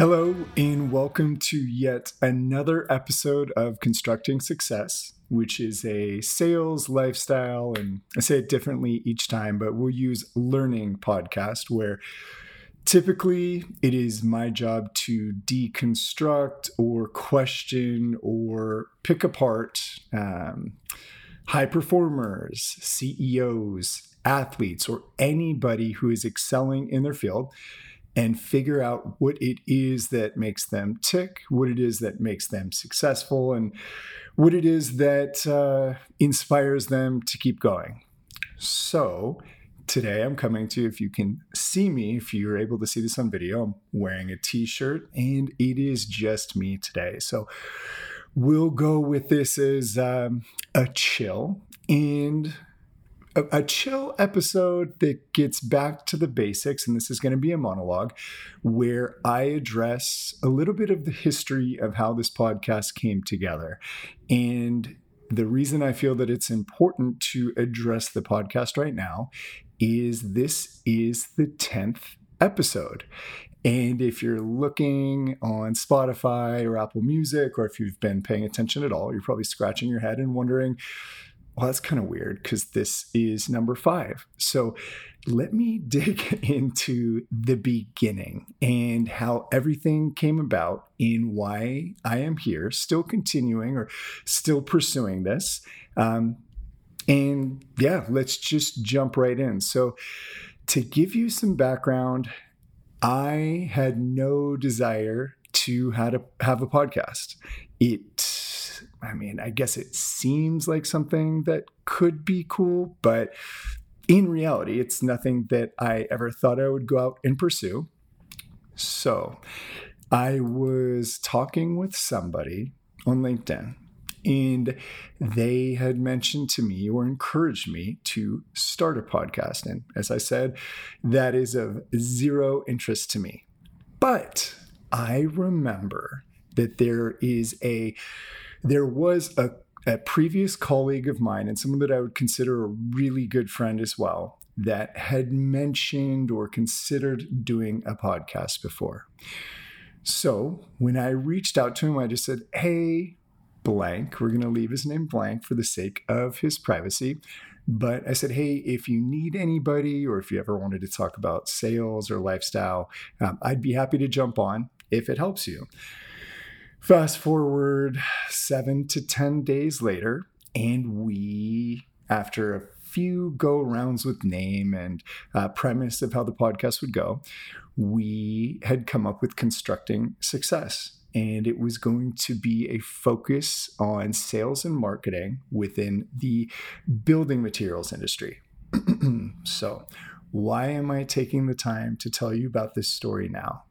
Hello, and welcome to yet another episode of Constructing Success, which is a sales, lifestyle, and I say it differently each time, but we'll use learning podcast, where typically it is my job to deconstruct or question or pick apart high performers, CEOs, athletes, or anybody who is excelling in their field, and figure out what it is that makes them tick, what it is that makes them successful, and what it is that inspires them to keep going. So today I'm coming to you, if you can see me, if you're able to see this on video, I'm wearing a t-shirt and it is just me today. So we'll go with this as a chill and a chill episode that gets back to the basics, and this is going to be a monologue where I address a little bit of the history of how this podcast came together. And the reason I feel that it's important to address the podcast right now is this is the 10th episode. And if you're looking on Spotify or Apple Music, or if you've been paying attention at all, you're probably scratching your head and wondering, well, that's kind of weird because this is number 5. So let me dig into the beginning and how everything came about and why I am here, still continuing or still pursuing this. And yeah, let's just jump right in. So to give you some background, I had no desire to have a podcast. I guess it seems like something that could be cool, but in reality, it's nothing that I ever thought I would go out and pursue. So I was talking with somebody on LinkedIn, and they had mentioned to me or encouraged me to start a podcast. And as I said, that is of zero interest to me. But I remember that there was a previous colleague of mine and someone that I would consider a really good friend as well that had mentioned or considered doing a podcast before. So when I reached out to him, I just said, hey, blank, we're going to leave his name blank for the sake of his privacy. But I said, hey, if you need anybody or if you ever wanted to talk about sales or lifestyle, I'd be happy to jump on if it helps you. Fast forward 7 to 10 days later, and we, after a few go-rounds with name and premise of how the podcast would go, we had come up with Constructing Success. And it was going to be a focus on sales and marketing within the building materials industry. So, why am I taking the time to tell you about this story now?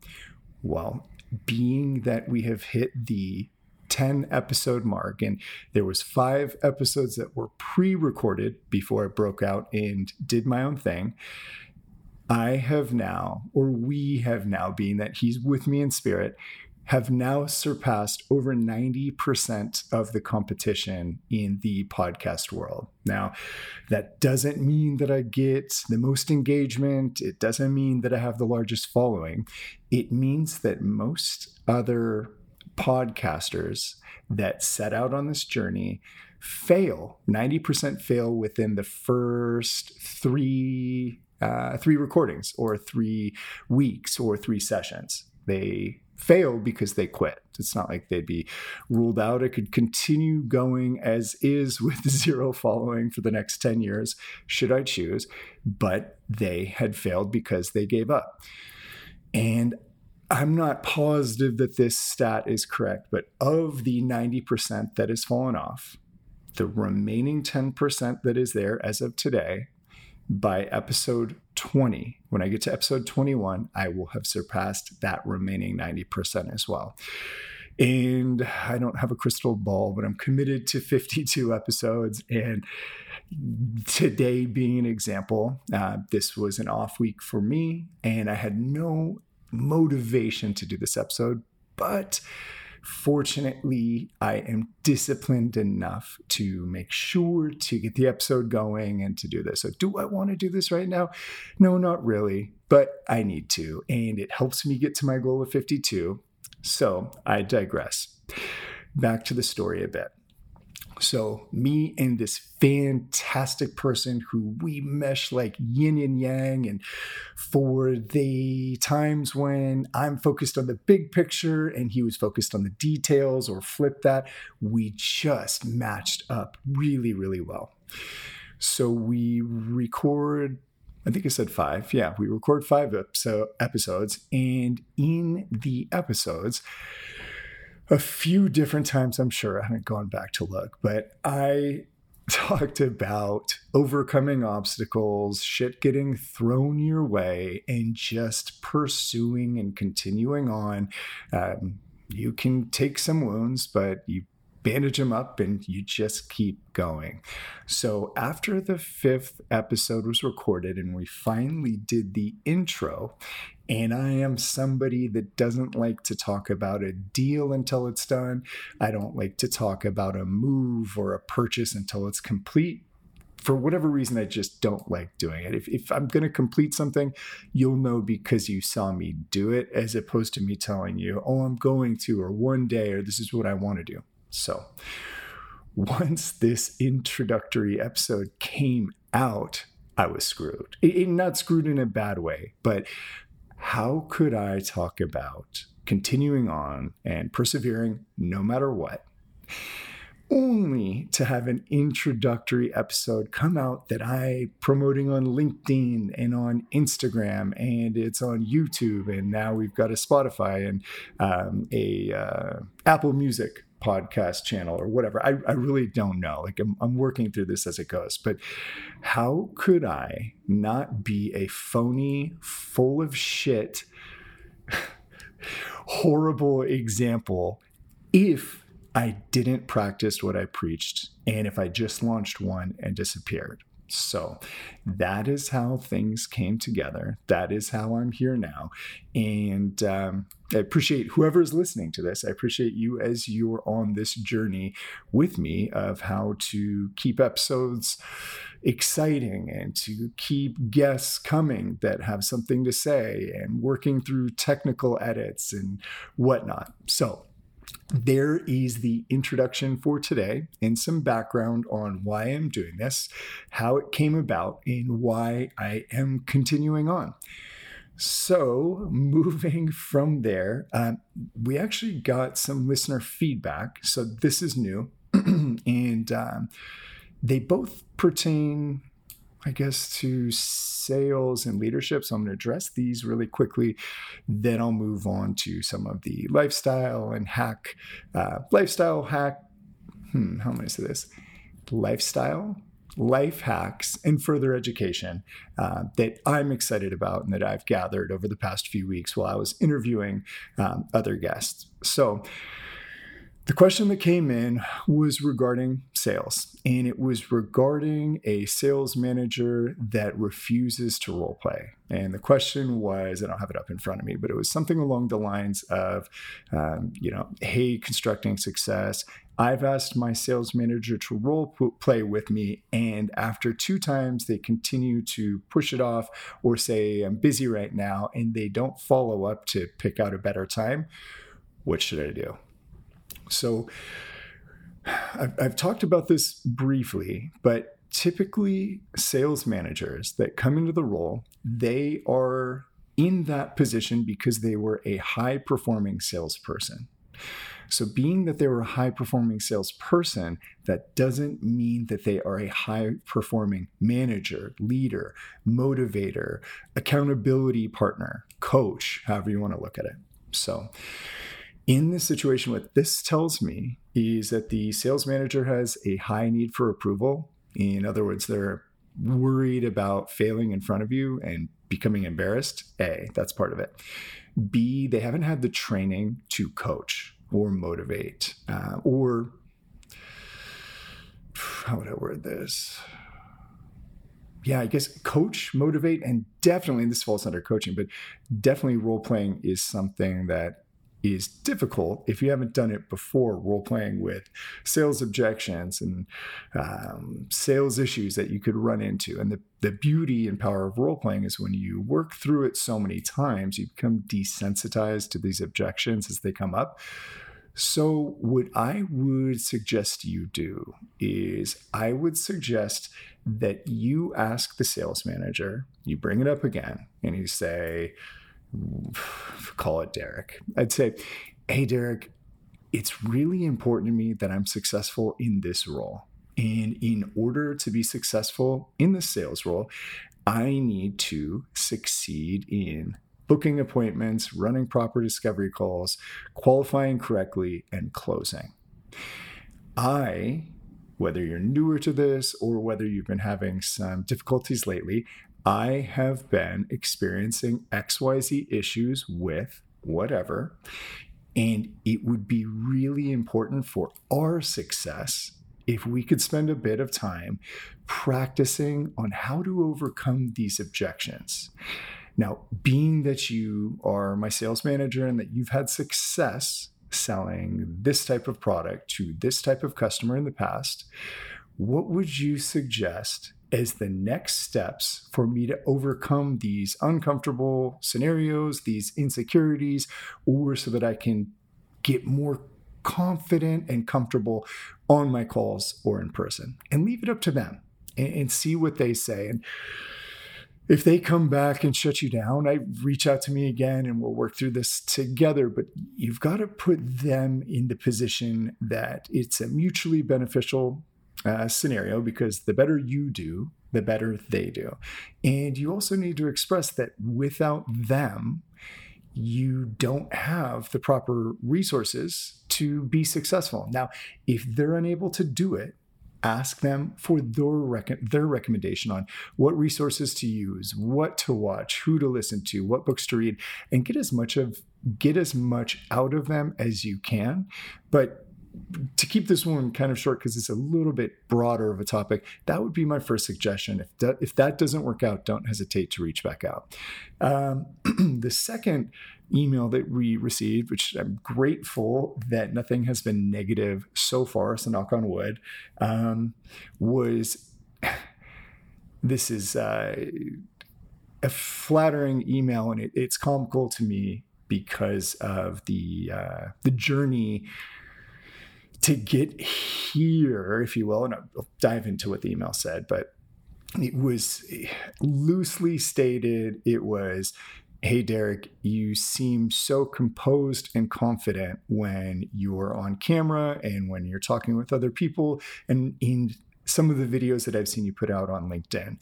Well, being that we have hit the 10 episode mark, and there was 5 episodes that were pre-recorded before I broke out and did my own thing, we have now, being that he's with me in spirit, have now surpassed over 90% of the competition in the podcast world. Now, that doesn't mean that I get the most engagement. It doesn't mean that I have the largest following. It means that most other podcasters that set out on this journey fail, 90% fail within the first three recordings or 3 weeks or 3 sessions. They fail because they quit. It's not like they'd be ruled out. I could continue going as is with 0 following for the next 10 years, should I choose, but they had failed because they gave up. And I'm not positive that this stat is correct, but of the 90% that has fallen off, the remaining 10% that is there as of today, by episode 20, when I get to episode 21, I will have surpassed that remaining 90% as well. And I don't have a crystal ball, but I'm committed to 52 episodes. And today being an example, this was an off week for me, and I had no motivation to do this episode, but Fortunately, I am disciplined enough to make sure to get the episode going and to do this. So do I want to do this right now? No, not really, but I need to. And it helps me get to my goal of 52. So I digress. Back to the story a bit. So me and this fantastic person who we mesh like yin and yang, and for the times when I'm focused on the big picture and he was focused on the details, or flip that, we just matched up really, really well. So we record, I think I said five. Yeah, we record five episodes, and in the episodes, a few different times, I'm sure, I haven't gone back to look, but I talked about overcoming obstacles, shit getting thrown your way, and just pursuing and continuing on. You can take some wounds, but you bandage them up and you just keep going. So after the fifth episode was recorded and we finally did the intro, and I am somebody that doesn't like to talk about a deal until it's done. I don't like to talk about a move or a purchase until it's complete. For whatever reason, I just don't like doing it. If I'm going to complete something, you'll know because you saw me do it, as opposed to me telling you, oh, I'm going to, or one day, or this is what I want to do. So once this introductory episode came out, I was screwed. Not screwed in a bad way, but how could I talk about continuing on and persevering no matter what, only to have an introductory episode come out that I'm promoting on LinkedIn and on Instagram, and it's on YouTube, and now we've got a Spotify and a Apple Music podcast channel or whatever. I really don't know. Like I'm working through this as it goes, but how could I not be a phony, full of shit, horrible example if I didn't practice what I preached and if I just launched one and disappeared? So that is how things came together. That is how I'm here now. And I appreciate whoever's listening to this. I appreciate you as you're on this journey with me of how to keep episodes exciting and to keep guests coming that have something to say, and working through technical edits and whatnot. So there is the introduction for today and some background on why I'm doing this, how it came about, and why I am continuing on. So moving from there, we actually got some listener feedback. So this is new. And they both pertain, I guess, to sales and leadership. So I'm going to address these really quickly. Then I'll move on to some of the lifestyle and hack, life hacks, and further education that I'm excited about and that I've gathered over the past few weeks while I was interviewing other guests. So the question that came in was regarding sales, and it was regarding a sales manager that refuses to role play. And the question was, I don't have it up in front of me, but it was something along the lines of, hey, Constructing Success, I've asked my sales manager to role play with me, and after 2 times, they continue to push it off or say, I'm busy right now, and they don't follow up to pick out a better time. What should I do? So I've talked about this briefly, but typically sales managers that come into the role, they are in that position because they were a high-performing salesperson. So being that they were a high-performing salesperson, that doesn't mean that they are a high-performing manager, leader, motivator, accountability partner, coach, however you want to look at it. So in this situation, what this tells me is that the sales manager has a high need for approval. In other words, they're worried about failing in front of you and becoming embarrassed. A, that's part of it. B, they haven't had the training to coach or motivate, or how would I word this? Yeah, I guess coach, motivate, and definitely, and this falls under coaching, but definitely role playing is something that is difficult if you haven't done it before, role-playing with sales objections and sales issues that you could run into. And the beauty and power of role-playing is when you work through it so many times, you become desensitized to these objections as they come up. So what I would suggest you do is I would suggest that you ask the sales manager, you bring it up again, and you say, call it Derek. I'd say, hey, Derek, it's really important to me that I'm successful in this role. And in order to be successful in the sales role, I need to succeed in booking appointments, running proper discovery calls, qualifying correctly, and closing. Whether you're newer to this or whether you've been having some difficulties lately, I have been experiencing XYZ issues with whatever, and it would be really important for our success if we could spend a bit of time practicing on how to overcome these objections. Now, being that you are my sales manager and that you've had success selling this type of product to this type of customer in the past, what would you suggest as the next steps for me to overcome these uncomfortable scenarios, these insecurities, or so that I can get more confident and comfortable on my calls or in person? And leave it up to them and see what they say. And if they come back and shut you down, reach out to me again and we'll work through this together. But you've got to put them in the position that it's a mutually beneficial scenario, because the better you do, the better they do. And you also need to express that without them, you don't have the proper resources to be successful. Now, if they're unable to do it, ask them for their recommendation on what resources to use, what to watch, who to listen to, what books to read, and get as much out of them as you can. But to keep this one kind of short, because it's a little bit broader of a topic, that would be my first suggestion. If that doesn't work out, don't hesitate to reach back out. The second email that we received, which I'm grateful that nothing has been negative so far, so knock on wood, was this is a flattering email, and it's comical to me because of the journey to get here, if you will, and I'll dive into what the email said, but it was loosely stated. It was, hey, Derek, you seem so composed and confident when you're on camera and when you're talking with other people and in some of the videos that I've seen you put out on LinkedIn.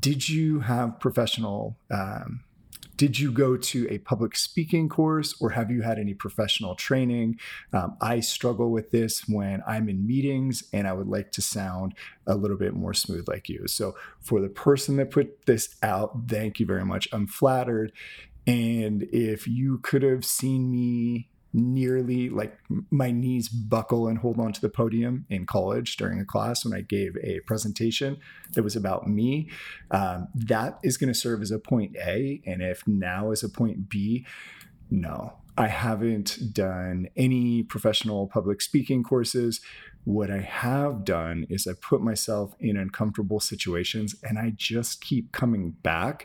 Did you have professional Did you go to a public speaking course, or have you had any professional training? I struggle with this when I'm in meetings, and I would like to sound a little bit more smooth like you. So for the person that put this out, thank you very much. I'm flattered. And if you could have seen me nearly like my knees buckle and hold onto the podium in college during a class when I gave a presentation that was about me, that is going to serve as a point A. And if now is a point B, no, I haven't done any professional public speaking courses. What I have done is I put myself in uncomfortable situations, and I just keep coming back.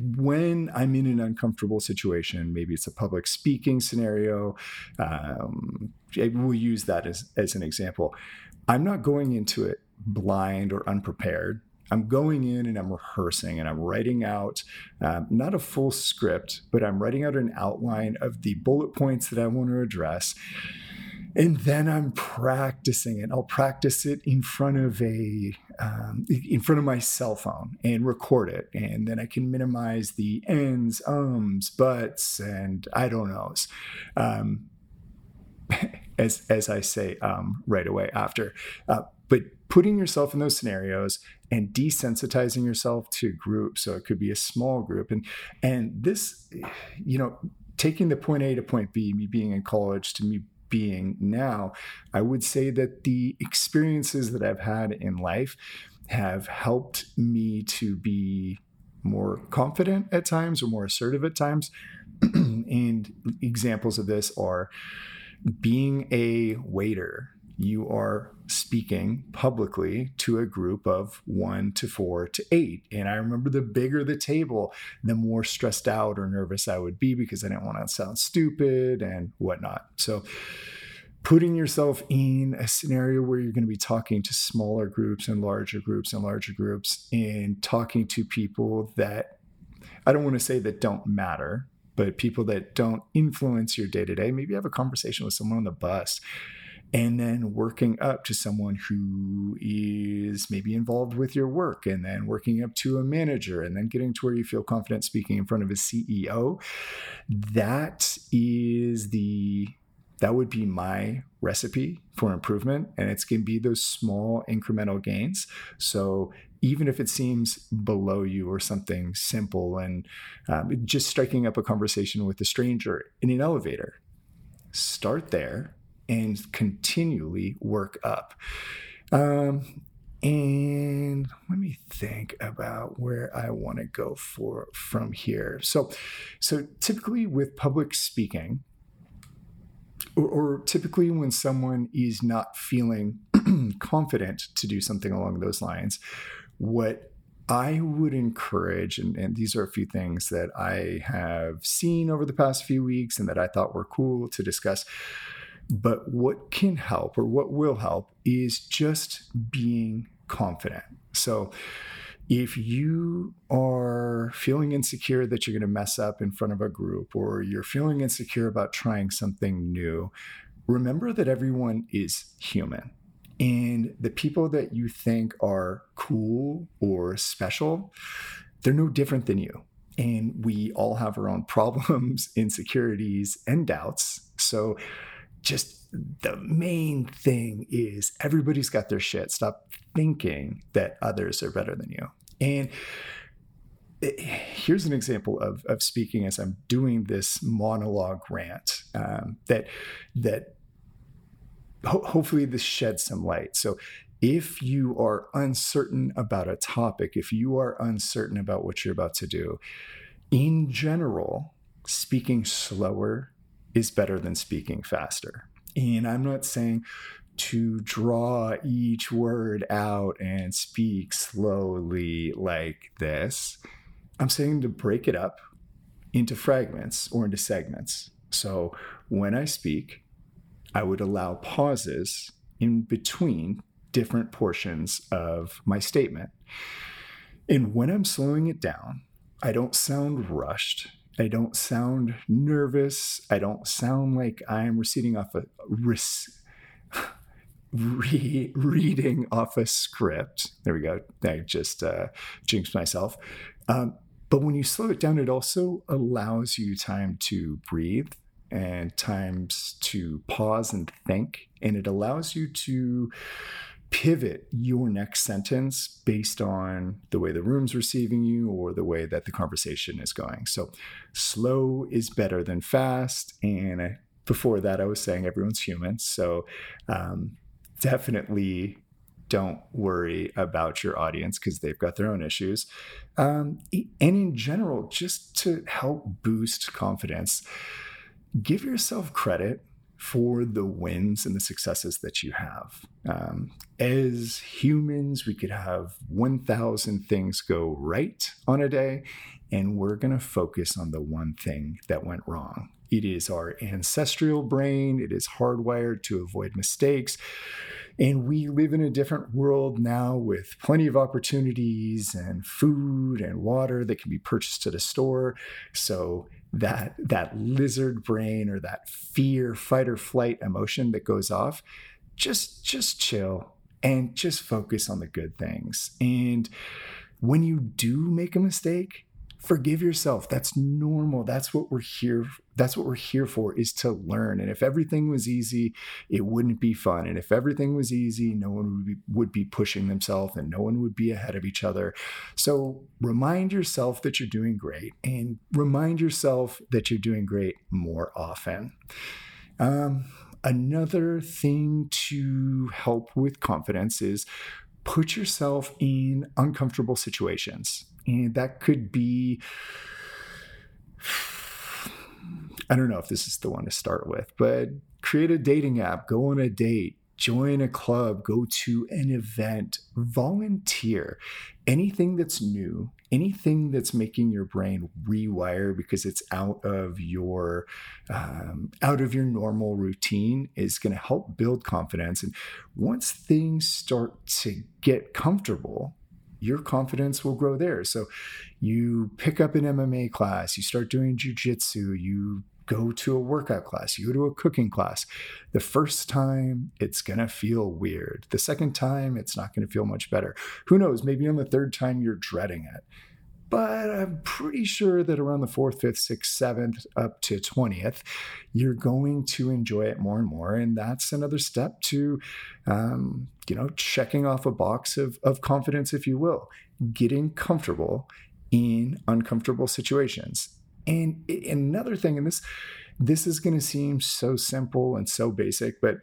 When I'm in an uncomfortable situation, maybe it's a public speaking scenario, we'll use that as an example. I'm not going into it blind or unprepared. I'm going in and I'm rehearsing, and I'm writing out, not a full script, but I'm writing out an outline of the bullet points that I want to address. And then I'm practicing it. I'll practice it in front of my cell phone and record it. And then I can minimize the ends, ums, buts, and I don't knows. As I say, right away after, but putting yourself in those scenarios and desensitizing yourself to groups. So it could be a small group, and this, taking the point A to point B, me being in college to me being now, I would say that the experiences that I've had in life have helped me to be more confident at times or more assertive at times. And examples of this are being a waiter. You are speaking publicly to a group of 1 to 4 to 8. And I remember the bigger the table, the more stressed out or nervous I would be because I didn't want to sound stupid and whatnot. So putting yourself in a scenario where you're going to be talking to smaller groups and larger groups and larger groups and talking to people that, I don't want to say that don't matter, but people that don't influence your day-to-day. Maybe have a conversation with someone on the bus. And then working up to someone who is maybe involved with your work, and then working up to a manager, and then getting to where you feel confident speaking in front of a CEO. That would be my recipe for improvement. And it's going to be those small incremental gains. So even if it seems below you or something simple, and just striking up a conversation with a stranger in an elevator, start there and continually work up. And let me think about where I want to go from here. So typically with public speaking, or typically when someone is not feeling confident to do something along those lines, what I would encourage, and these are a few things that I have seen over the past few weeks and that I thought were cool to discuss, but what can help or what will help is just being confident. So if you are feeling insecure that you're going to mess up in front of a group, or you're feeling insecure about trying something new, remember that everyone is human. And the people that you think are cool or special, they're no different than you. And we all have our own problems, insecurities, and doubts. So just the main thing is everybody's got their shit. Stop thinking that others are better than you. And here's an example of speaking as I'm doing this monologue rant that hopefully this sheds some light. So if you are uncertain about a topic, if you are uncertain about what you're about to do, in general, speaking slower is better than speaking faster. And I'm not saying to draw each word out and speak slowly like this. I'm saying to break it up into fragments or into segments. So when I speak, I would allow pauses in between different portions of my statement. And when I'm slowing it down, I don't sound rushed. I don't sound nervous. I don't sound like I'm reading off a script. There we go. I just jinxed myself. But when you slow it down, it also allows you time to breathe and times to pause and think. And it allows you to pivot your next sentence based on the way the room's receiving you or the way that the conversation is going. So slow is better than fast. And before that, I was saying everyone's human. So definitely don't worry about your audience because they've got their own issues. And in general, just to help boost confidence, give yourself credit for the wins and the successes that you have. As humans, we could have 1,000 things go right on a day, and we're going to focus on the one thing that went wrong. It is our ancestral brain. It is hardwired to avoid mistakes. And we live in a different world now with plenty of opportunities and food and water that can be purchased at a store. So that lizard brain or that fear, fight or flight emotion that goes off, just chill and just focus on the good things. And when you do make a mistake, forgive yourself. That's normal. That's what we're here. That's what we're here for, is to learn. And if everything was easy, it wouldn't be fun. And if everything was easy, no one would be pushing themselves and no one would be ahead of each other. So remind yourself that you're doing great, and remind yourself that you're doing great more often. Another thing to help with confidence is put yourself in uncomfortable situations. And that could be, I don't know if this is the one to start with, but create a dating app, go on a date, join a club, go to an event, volunteer. Anything that's new, anything that's making your brain rewire because it's out of your normal routine is going to help build confidence. And once things start to get comfortable, your confidence will grow there. So you pick up an MMA class, you start doing jiu-jitsu, you go to a workout class, you go to a cooking class. The first time, it's going to feel weird. The second time, it's not going to feel much better. Who knows? Maybe on the third time, you're dreading it. But I'm pretty sure that around the 4th, 5th, 6th, 7th, up to 20th, you're going to enjoy it more and more. And that's another step to, checking off a box of confidence, if you will. Getting comfortable in uncomfortable situations. And another thing, and this is going to seem so simple and so basic, but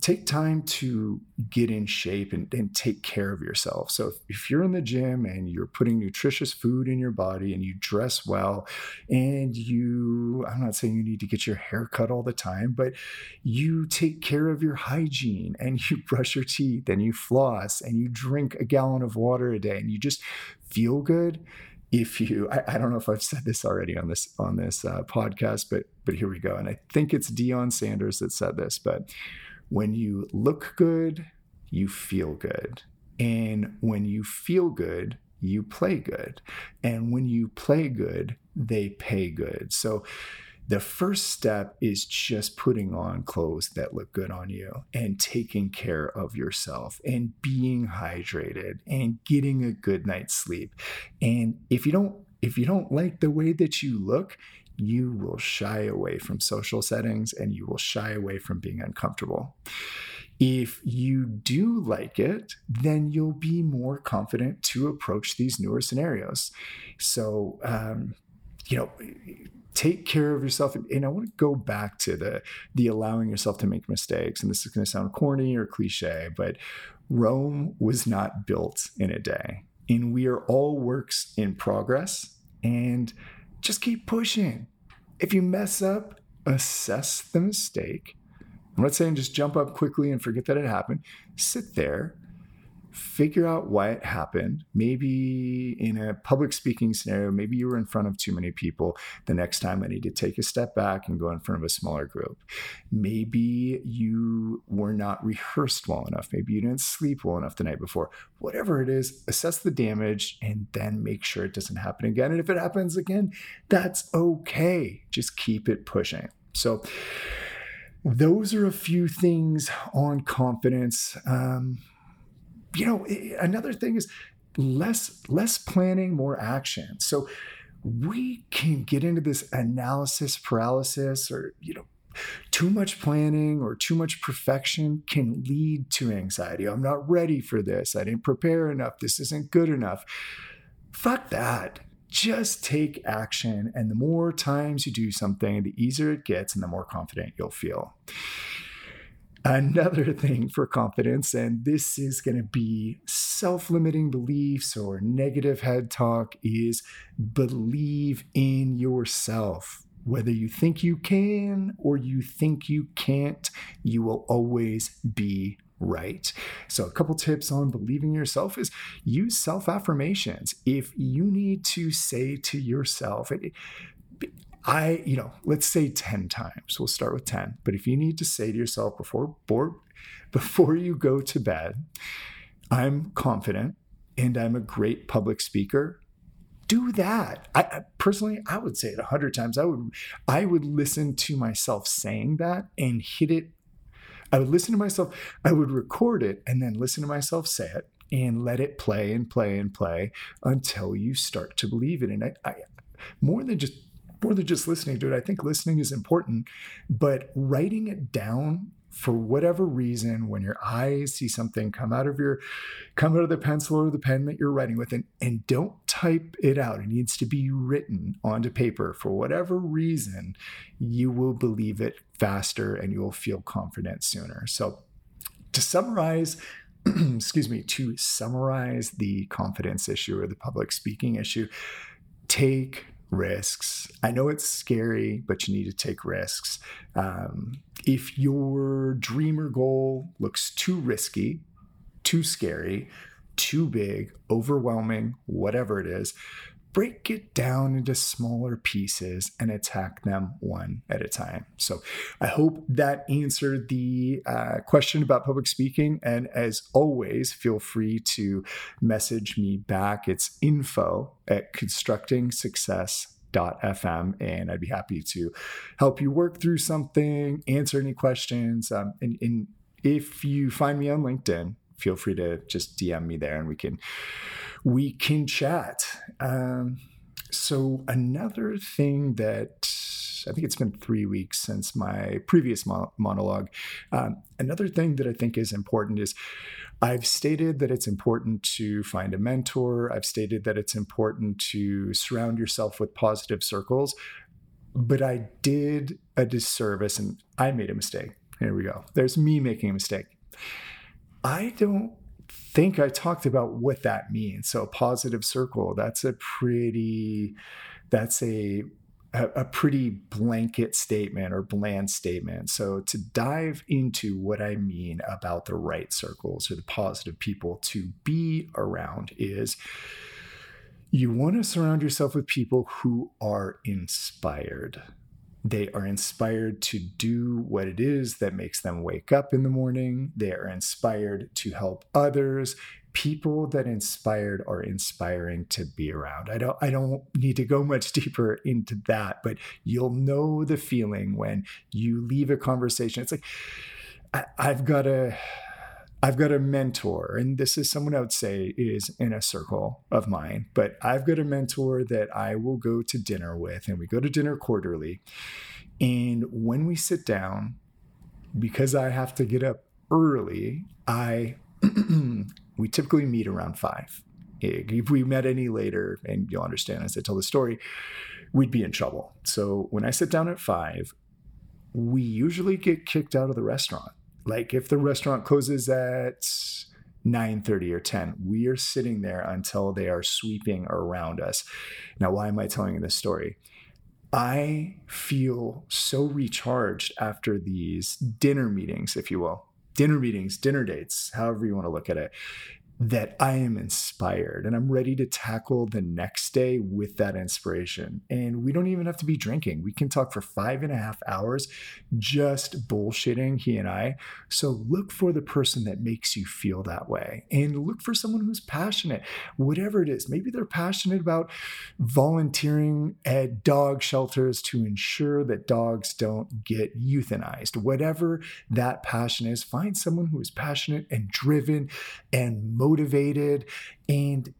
take time to get in shape and take care of yourself. So if you're in the gym and you're putting nutritious food in your body and you dress well and I'm not saying you need to get your hair cut all the time, but you take care of your hygiene and you brush your teeth and you floss and you drink a gallon of water a day and you just feel good. I don't know if I've said this already on this podcast, but here we go. And I think it's Deion Sanders that said this, but when you look good, you feel good. And when you feel good, you play good. And when you play good, they pay good. So the first step is just putting on clothes that look good on you and taking care of yourself and being hydrated and getting a good night's sleep. And if you don't like the way that you look, you will shy away from social settings and you will shy away from being uncomfortable. If you do like it, then you'll be more confident to approach these newer scenarios. So, take care of yourself. And I want to go back to the allowing yourself to make mistakes. And this is going to sound corny or cliche, but Rome was not built in a day. And we are all works in progress. And just keep pushing. If you mess up, assess the mistake. I'm not saying just jump up quickly and forget that it happened. Sit there, figure out why it happened. Maybe in a public speaking scenario, maybe you were in front of too many people. The next time I need to take a step back and go in front of a smaller group. Maybe you were not rehearsed well enough. Maybe you didn't sleep well enough the night before. Whatever it is, assess the damage and then make sure it doesn't happen again. And if it happens again, that's okay. Just keep it pushing. So those are a few things on confidence. Another thing is less planning, more action. So we can get into this analysis paralysis or, too much planning or too much perfection can lead to anxiety. I'm not ready for this. I didn't prepare enough. This isn't good enough. Fuck that. Just take action. And the more times you do something, the easier it gets and the more confident you'll feel. Another thing for confidence, and this is going to be self-limiting beliefs or negative head talk, is believe in yourself. Whether you think you can or you think you can't, you will always be right. So a couple tips on believing in yourself is use self-affirmations. If you need to say to yourself, let's say 10 times. We'll start with 10. But if you need to say to yourself before you go to bed, I'm confident and I'm a great public speaker, do that. I personally would say it 100 times. I would listen to myself saying that and hit it. I would listen to myself. I would record it and then listen to myself say it and let it play and play and play until you start to believe it. And I more than just listening to it. I think listening is important, but writing it down for whatever reason, when your eyes see something come out of the pencil or the pen that you're writing with, and don't type it out. It needs to be written onto paper. For whatever reason, you will believe it faster and you will feel confident sooner. So to summarize, excuse me, to summarize the confidence issue or the public speaking issue, take risks. I know it's scary, but you need to take risks. If your dream or goal looks too risky, too scary, too big, overwhelming, whatever it is, break it down into smaller pieces and attack them one at a time. So I hope that answered the question about public speaking. And as always, feel free to message me back. It's info@constructingsuccess.fm, and I'd be happy to help you work through something, answer any questions. And if you find me on LinkedIn, feel free to just DM me there and we can chat. So another thing that I think it's been 3 weeks since my previous monologue. Another thing that I think is important is I've stated that it's important to find a mentor. I've stated that it's important to surround yourself with positive circles, but I did a disservice and I made a mistake. Here we go. There's me making a mistake. I don't think I talked about what that means. So a positive circle, that's a pretty blanket statement or bland statement. So to dive into what I mean about the right circles or the positive people to be around is you want to surround yourself with people who are inspired. They are inspired to do what it is that makes them wake up in the morning. They are inspired to help others. People that inspired are inspiring to be around. I don't need to go much deeper into that, but you'll know the feeling when you leave a conversation. It's like, I've got a mentor, and this is someone I would say is in a circle of mine, but I've got a mentor that I will go to dinner with, and we go to dinner quarterly. And when we sit down, because I have to get up early, we typically meet around 5. If we met any later, and you'll understand as I tell the story, we'd be in trouble. So when I sit down at 5, we usually get kicked out of the restaurant. Like if the restaurant closes at 9:30 or 10, we are sitting there until they are sweeping around us. Now, why am I telling you this story? I feel so recharged after these dinner meetings, if you will. Dinner meetings, dinner dates, however you want to look at it, that I am inspired and I'm ready to tackle the next day with that inspiration. And we don't even have to be drinking. We can talk for 5.5 hours just bullshitting, he and I. So look for the person that makes you feel that way and look for someone who's passionate, whatever it is. Maybe they're passionate about volunteering at dog shelters to ensure that dogs don't get euthanized. Whatever that passion is, find someone who is passionate and driven and motivated. And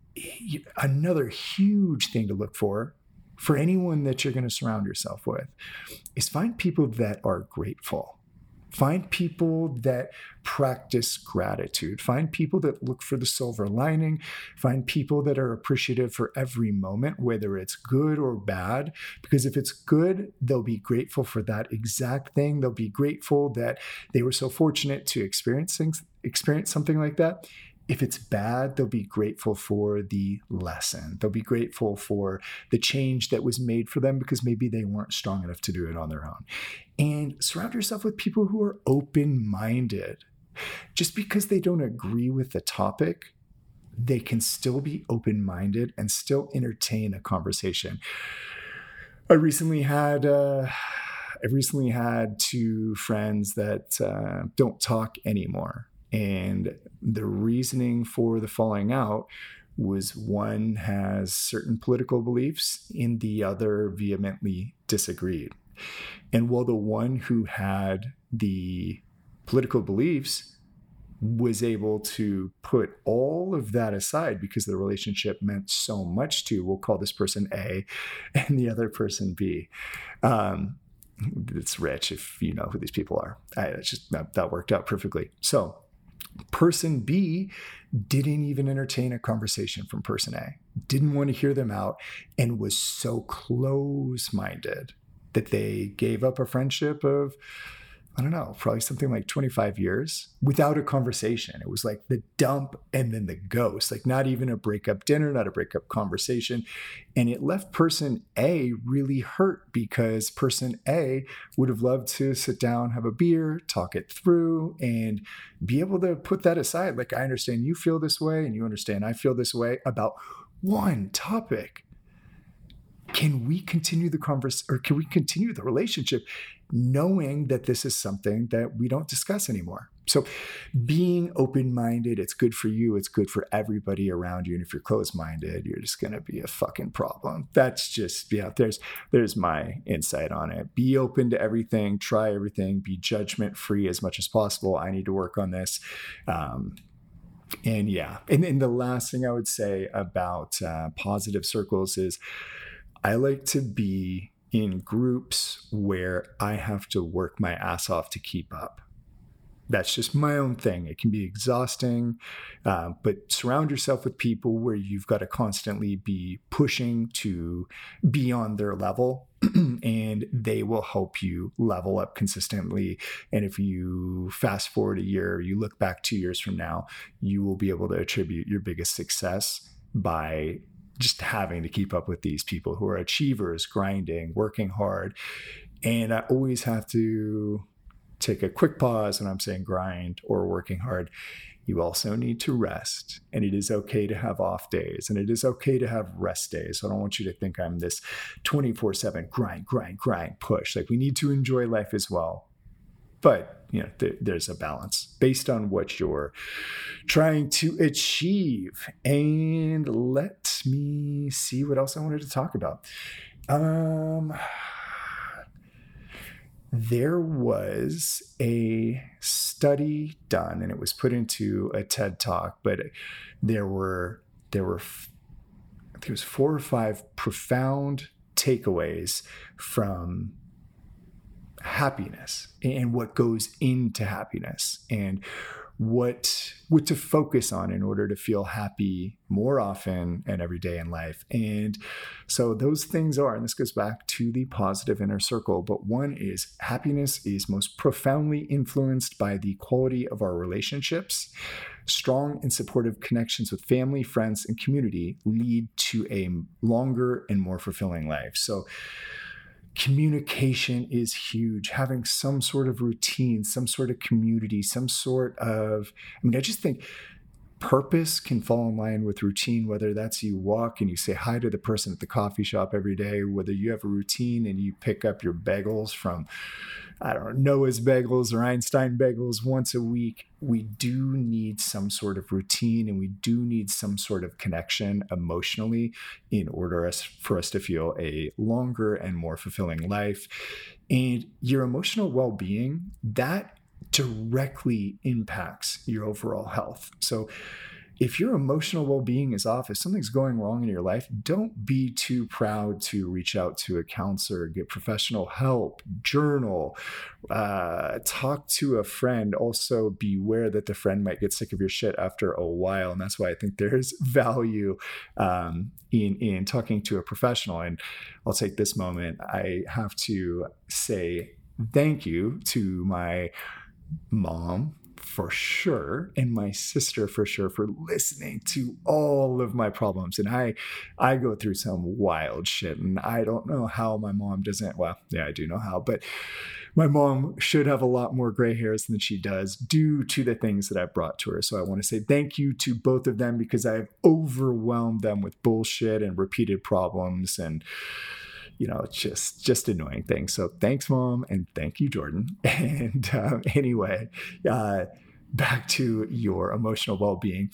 another huge thing to look for anyone that you're going to surround yourself with is find people that are grateful. Find people that practice gratitude. Find people that look for the silver lining. Find people that are appreciative for every moment, whether it's good or bad. Because if it's good, they'll be grateful for that exact thing. They'll be grateful that they were so fortunate to experience something like that. If it's bad, they'll be grateful for the lesson. They'll be grateful for the change that was made for them because maybe they weren't strong enough to do it on their own. And surround yourself with people who are open-minded. Just because they don't agree with the topic, they can still be open-minded and still entertain a conversation. I recently had 2 friends that don't talk anymore. And the reasoning for the falling out was one has certain political beliefs and the other vehemently disagreed. And while the one who had the political beliefs was able to put all of that aside because the relationship meant so much to, we'll call this person A and the other person B. It's rich if you know who these people are. That worked out perfectly. So person B didn't even entertain a conversation from person A, didn't want to hear them out, and was so close-minded that they gave up a friendship of I don't know, probably something like 25 years without a conversation. It was like the dump and then the ghost, like not even a breakup dinner, not a breakup conversation. And it left person A really hurt because person A would have loved to sit down, have a beer, talk it through, and be able to put that aside. Like, I understand you feel this way and you understand I feel this way about one topic. Can we continue the conversation, or can we continue the relationship knowing that this is something that we don't discuss anymore? So being open-minded, it's good for you. It's good for everybody around you. And if you're closed-minded, you're just going to be a fucking problem. That's just, yeah, there's my insight on it. Be open to everything. Try everything. Be judgment-free as much as possible. I need to work on this. And yeah. And the last thing I would say about positive circles is, I like to be in groups where I have to work my ass off to keep up. That's just my own thing. It can be exhausting, but surround yourself with people where you've got to constantly be pushing to be on their level, and they will help you level up consistently. And if you fast forward a year, you look back 2 years from now, you will be able to attribute your biggest success by just having to keep up with these people who are achievers, grinding, working hard. And I always have to take a quick pause when I'm saying grind or working hard. You also need to rest, and it is okay to have off days, and it is okay to have rest days. So I don't want you to think I'm this 24/7 grind push. Like, we need to enjoy life as well. But you know, there's a balance based on what you're trying to achieve. And let me see what else I wanted to talk about. There was a study done, and it was put into a TED Talk, but there were I think it was 4 or 5 profound takeaways from happiness and what goes into happiness and what to focus on in order to feel happy more often and every day in life. And so those things are, and this goes back to the positive inner circle, but one is happiness is most profoundly influenced by the quality of our relationships. Strong and supportive connections with family, friends, and community lead to a longer and more fulfilling life. So communication is huge. Having some sort of routine, some sort of community, some sort of, I just think purpose can fall in line with routine, whether that's you walk and you say hi to the person at the coffee shop every day, whether you have a routine and you pick up your bagels from, Noah's bagels or Einstein bagels once a week. We do need some sort of routine, and we do need some sort of connection emotionally in order for us to feel a longer and more fulfilling life. And your emotional well-being, that directly impacts your overall health. So if your emotional well-being is off, if something's going wrong in your life, don't be too proud to reach out to a counselor, get professional help, journal, talk to a friend. Also, beware that the friend might get sick of your shit after a while. And that's why I think there's value in talking to a professional. And I'll take this moment. I have to say thank you to my mom, for sure, and my sister, for sure, for listening to all of my problems. And I go through some wild shit, and I don't know how my mom doesn't. Well, yeah, I do know how, but my mom should have a lot more gray hairs than she does due to the things that I brought to her. So I want to say thank you to both of them, because I've overwhelmed them with bullshit and repeated problems and, you know, just annoying things. So thanks, Mom. And thank you, Jordan. And anyway, back to your emotional well-being.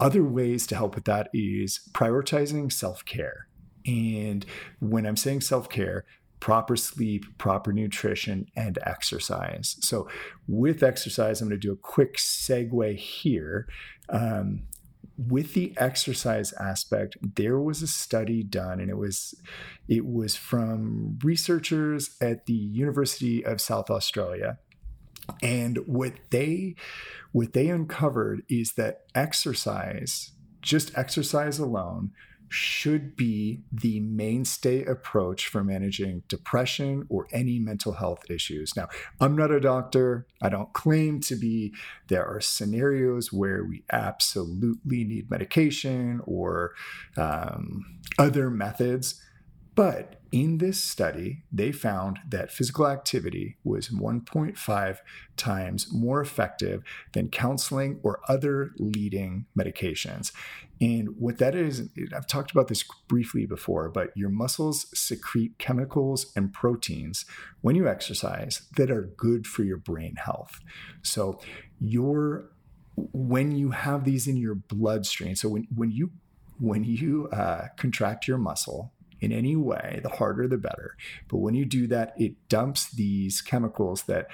Other ways to help with that is prioritizing self-care. And when I'm saying self-care, proper sleep, proper nutrition, and exercise. So with exercise, I'm going to do a quick segue here. With the exercise aspect, there was a study done, and it was from researchers at the University of South Australia. And what they uncovered is that exercise, just exercise alone, should be the mainstay approach for managing depression or any mental health issues. Now, I'm not a doctor. I don't claim to be. There are scenarios where we absolutely need medication or other methods. But in this study, they found that physical activity was 1.5 times more effective than counseling or other leading medications. And what that is, I've talked about this briefly before, but your muscles secrete chemicals and proteins when you exercise that are good for your brain health. So when you have these in your bloodstream, so when you contract your muscle, in any way, the harder, the better. But when you do that, it dumps these chemicals that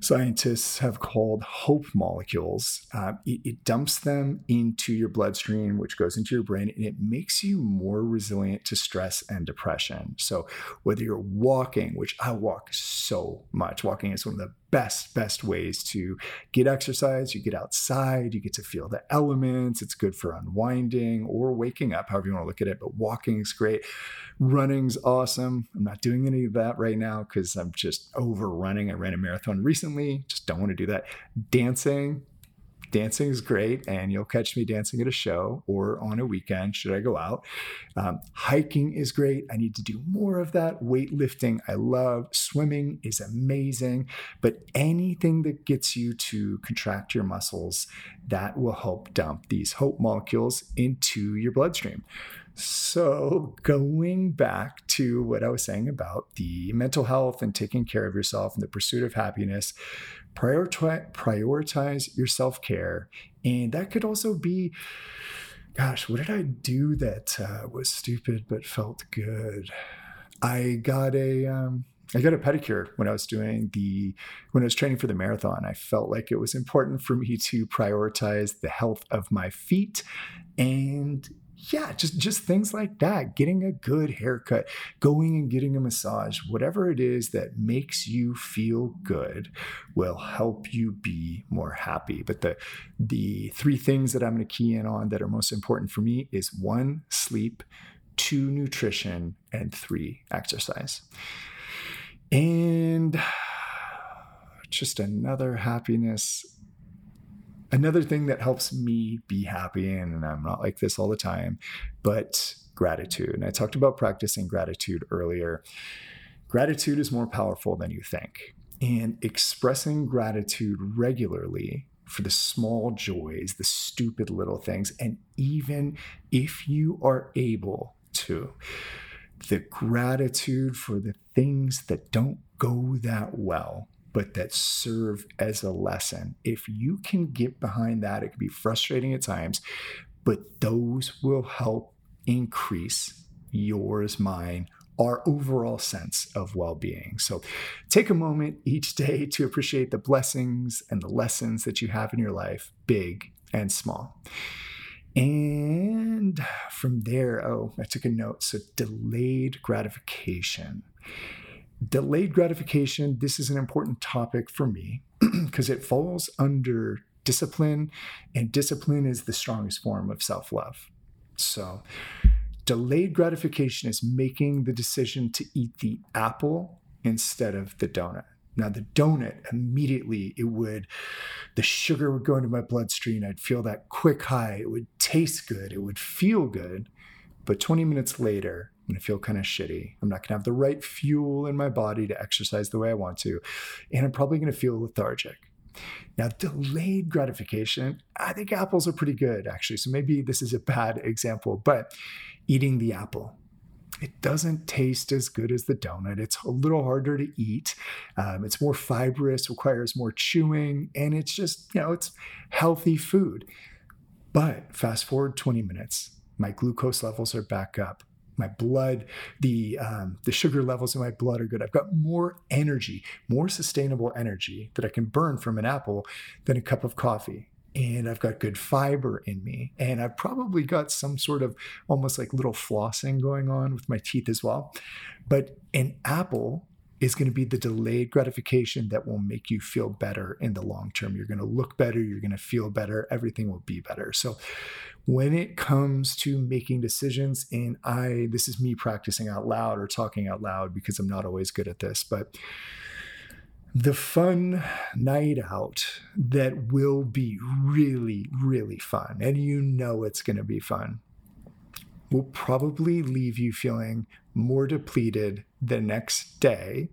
scientists have called hope molecules. It dumps them into your bloodstream, which goes into your brain, and it makes you more resilient to stress and depression. So whether you're walking, which I walk so much, walking is one of the best ways to get exercise. You get outside, you get to feel the elements. It's good for unwinding or waking up, however you want to look at it. But walking is great. Running's awesome. I'm not doing any of that right now because I'm just over running. I ran a marathon recently. Just don't want to do that. Dancing is great, and you'll catch me dancing at a show or on a weekend should I go out. Hiking is great. I need to do more of that. Weightlifting, I love. Swimming is amazing. But anything that gets you to contract your muscles, that will help dump these hope molecules into your bloodstream. So going back to what I was saying about the mental health and taking care of yourself and the pursuit of happiness, prioritize your self-care. And that could also be, gosh, what did I do that was stupid but felt good? I got a pedicure when I was training for the marathon. I felt like it was important for me to prioritize the health of my feet, and yeah, just things like that, getting a good haircut, going and getting a massage, whatever it is that makes you feel good will help you be more happy. But the three things that I'm going to key in on that are most important for me is 1, sleep, 2, nutrition, and 3, exercise. And just another happiness. Another thing that helps me be happy, and I'm not like this all the time, but gratitude. And I talked about practicing gratitude earlier. Gratitude is more powerful than you think. And expressing gratitude regularly for the small joys, the stupid little things, and even if you are able to, the gratitude for the things that don't go that well, but that serve as a lesson. If you can get behind that, it can be frustrating at times, but those will help increase yours, mine, our overall sense of well-being. So take a moment each day to appreciate the blessings and the lessons that you have in your life, big and small. And from there, I took a note. So delayed gratification. Delayed gratification, this is an important topic for me because it falls under discipline, and discipline is the strongest form of self-love. So delayed gratification is making the decision to eat the apple instead of the donut. Now the donut, immediately the sugar would go into my bloodstream. I'd feel that quick high. It would taste good. It would feel good. But 20 minutes later, I'm going to feel kind of shitty. I'm not going to have the right fuel in my body to exercise the way I want to. And I'm probably going to feel lethargic. Now, delayed gratification, I think apples are pretty good, actually. So maybe this is a bad example, but eating the apple. It doesn't taste as good as the donut. It's a little harder to eat. It's more fibrous, requires more chewing, and it's just, it's healthy food. But fast forward 20 minutes, my glucose levels are back up. My blood, the sugar levels in my blood are good. I've got more energy, more sustainable energy that I can burn from an apple than a cup of coffee. And I've got good fiber in me. And I've probably got some sort of almost like little flossing going on with my teeth as well. But an apple is going to be the delayed gratification that will make you feel better in the long term. You're going to look better. You're going to feel better. Everything will be better. So when it comes to making decisions, and this is me practicing out loud or talking out loud because I'm not always good at this, but the fun night out that will be really, really fun, and you know it's going to be fun, will probably leave you feeling more depleted the next day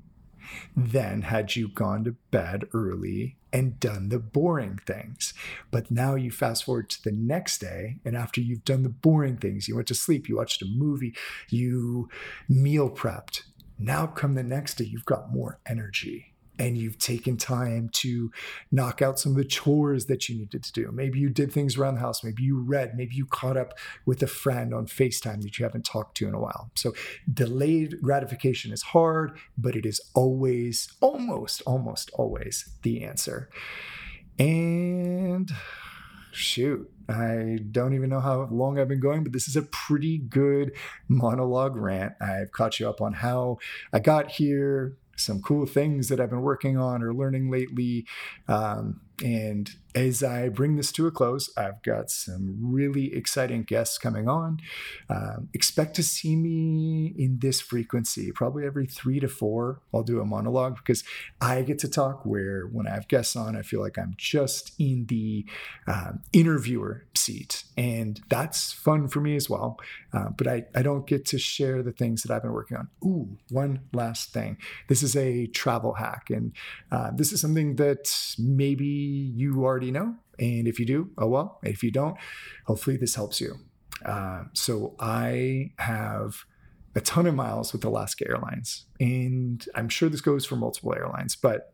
than had you gone to bed early and done the boring things. But now you fast forward to the next day, and after you've done the boring things, you went to sleep, you watched a movie, you meal prepped. Now come the next day, you've got more energy. And you've taken time to knock out some of the chores that you needed to do. Maybe you did things around the house. Maybe you read. Maybe you caught up with a friend on FaceTime that you haven't talked to in a while. So delayed gratification is hard, but it is always, almost always the answer. And shoot, I don't even know how long I've been going, but this is a pretty good monologue rant. I've caught you up on how I got here, some cool things that I've been working on or learning lately. And as I bring this to a close, I've got some really exciting guests coming on. Expect to see me in this frequency, probably every 3 to 4. I'll do a monologue because I get to talk, where when I have guests on, I feel like I'm just in the interviewer seat. And that's fun for me as well. But I don't get to share the things that I've been working on. Ooh, one last thing. This is a travel hack. And this is something that maybe you already know, and if you do, oh well. If you don't, hopefully this helps you. So I have a ton of miles with Alaska Airlines, and I'm sure this goes for multiple airlines, but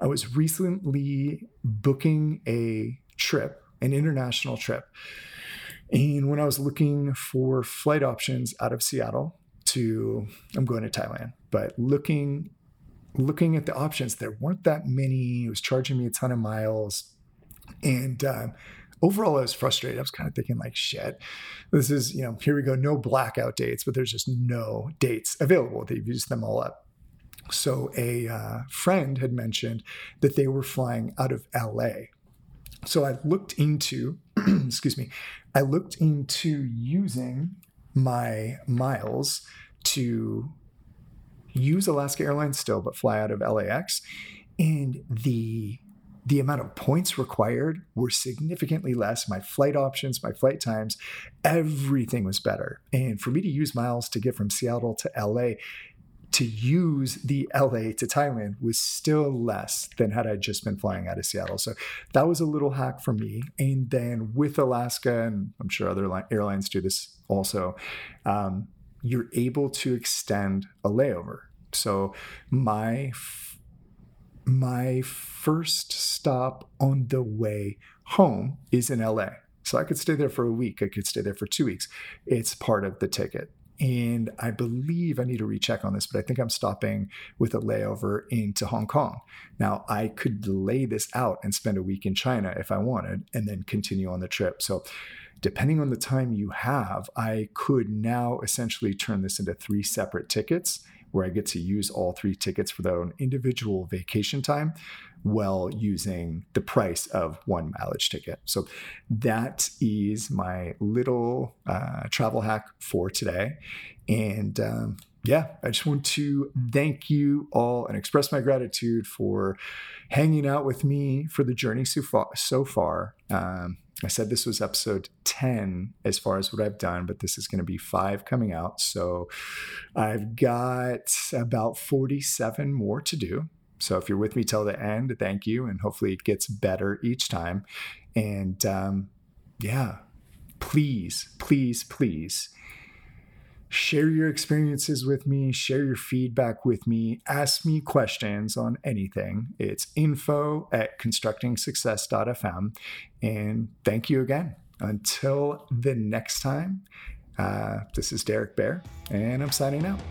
I was recently booking a trip, an international trip. And when I was looking for flight options out of Seattle to, I'm going to Thailand, but looking at the options, there weren't that many. It was charging me a ton of miles. And overall, I was frustrated. I was kind of thinking like, shit, this is, here we go. No blackout dates, but there's just no dates available. They've used them all up. So a friend had mentioned that they were flying out of LA. So I looked into, using my miles to use Alaska Airlines still, but fly out of LAX. And the amount of points required were significantly less. My flight options, my flight times, everything was better. And for me to use miles to get from Seattle to LA, to use the LA to Thailand, was still less than had I just been flying out of Seattle. So that was a little hack for me. And then with Alaska, and I'm sure other airlines do this also, you're able to extend a layover. So my first stop on the way home is in LA. So I could stay there for a week. I could stay there for 2 weeks. It's part of the ticket. And I believe I need to recheck on this, but I think I'm stopping with a layover into Hong Kong. Now, I could delay this out and spend a week in China if I wanted, and then continue on the trip. So depending on the time you have, I could now essentially turn this into 3 separate tickets, where I get to use all 3 tickets for their own individual vacation time while using the price of 1 mileage ticket. So that is my little travel hack for today. And I just want to thank you all and express my gratitude for hanging out with me for the journey so far. I said this was episode 10 as far as what I've done, but this is going to be 5 coming out. So I've got about 47 more to do. So if you're with me till the end, thank you. And hopefully it gets better each time. And please share your experiences with me, share your feedback with me, ask me questions on anything. It's info@constructingsuccess.fm. And thank you again. Until the next time, this is Derek Baer, and I'm signing out.